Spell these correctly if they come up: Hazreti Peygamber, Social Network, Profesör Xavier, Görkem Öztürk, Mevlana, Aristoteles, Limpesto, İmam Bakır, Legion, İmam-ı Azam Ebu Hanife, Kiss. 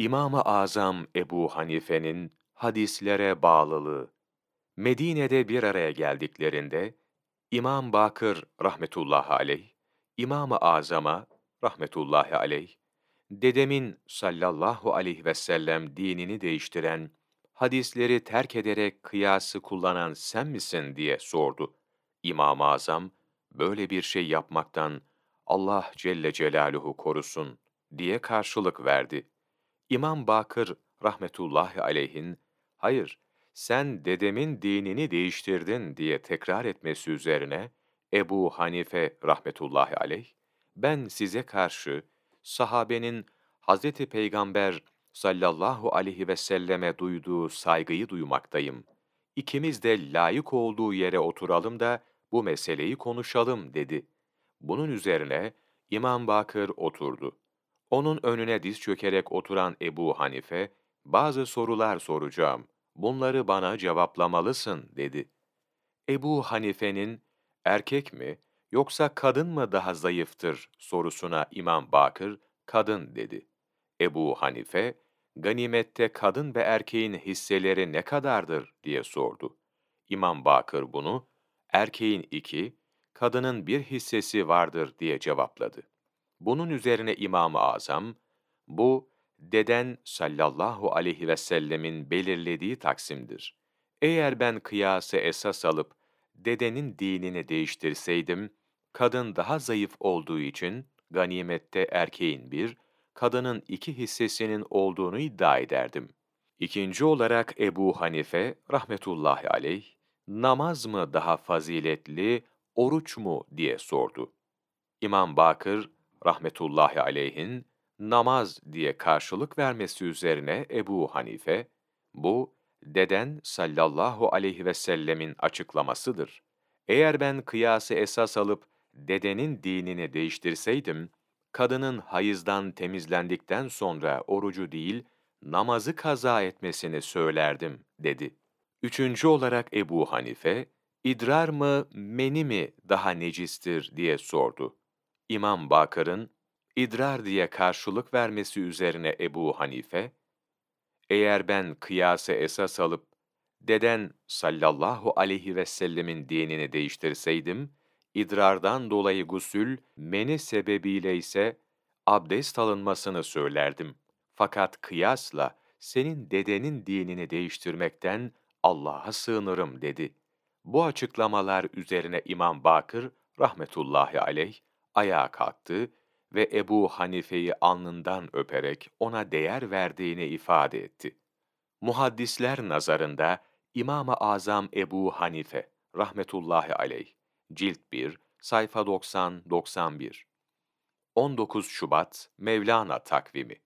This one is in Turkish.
İmam-ı Azam Ebu Hanife'nin hadislere bağlılığı. Medine'de bir araya geldiklerinde İmam Bakır rahmetullahi aleyh, İmam-ı Azam'a rahmetullahi aleyh, dedemin sallallahu aleyhi ve sellem dinini değiştiren, hadisleri terk ederek kıyası kullanan sen misin diye sordu. İmam-ı Azam, böyle bir şey yapmaktan Allah Celle Celaluhu korusun diye karşılık verdi. İmam Bakır rahmetullahi aleyhin, hayır, sen dedemin dinini değiştirdin diye tekrar etmesi üzerine, Ebu Hanife rahmetullahi aleyh, ben size karşı sahabenin Hazreti Peygamber sallallahu aleyhi ve selleme duyduğu saygıyı duymaktayım. İkimiz de layık olduğu yere oturalım da bu meseleyi konuşalım dedi. Bunun üzerine İmam Bakır oturdu. Onun önüne diz çökerek oturan Ebu Hanife, bazı sorular soracağım, bunları bana cevaplamalısın dedi. Ebu Hanife'nin erkek mi yoksa kadın mı daha zayıftır sorusuna İmam Bakır kadın dedi. Ebu Hanife, ganimette kadın ve erkeğin hisseleri ne kadardır diye sordu. İmam Bakır bunu, erkeğin 2, kadının 1 hissesi vardır diye cevapladı. Bunun üzerine İmam-ı Azam, bu, deden sallallahu aleyhi ve sellemin belirlediği taksimdir. Eğer ben kıyası esas alıp dedenin dinini değiştirseydim, kadın daha zayıf olduğu için ganimette erkeğin 1, kadının 2 hissesinin olduğunu iddia ederdim. İkinci olarak Ebu Hanife rahmetullahi aleyh, namaz mı daha faziletli, oruç mu diye sordu. İmam Bakır rahmetullahi aleyhin, namaz diye karşılık vermesi üzerine Ebu Hanife, bu, deden sallallahu aleyhi ve sellemin açıklamasıdır. Eğer ben kıyası esas alıp dedenin dinini değiştirseydim, kadının hayızdan temizlendikten sonra orucu değil, namazı kaza etmesini söylerdim dedi. Üçüncü olarak Ebu Hanife, idrar mı, meni mi daha necistir diye sordu. İmam Bakır'ın, idrar diye karşılık vermesi üzerine Ebu Hanife, eğer ben kıyası esas alıp deden sallallahu aleyhi ve sellemin dinini değiştirseydim, idrardan dolayı gusül, meni sebebiyle ise abdest alınmasını söylerdim. Fakat kıyasla senin dedenin dinini değiştirmekten Allah'a sığınırım dedi. Bu açıklamalar üzerine İmam Bakır rahmetullahi aleyh ayağa kalktı ve Ebu Hanife'yi alnından öperek ona değer verdiğini ifade etti. Muhaddisler nazarında İmam-ı Azam Ebu Hanife rahmetullahi aleyh, Cilt 1, sayfa 90-91. 19 Şubat Mevlana takvimi.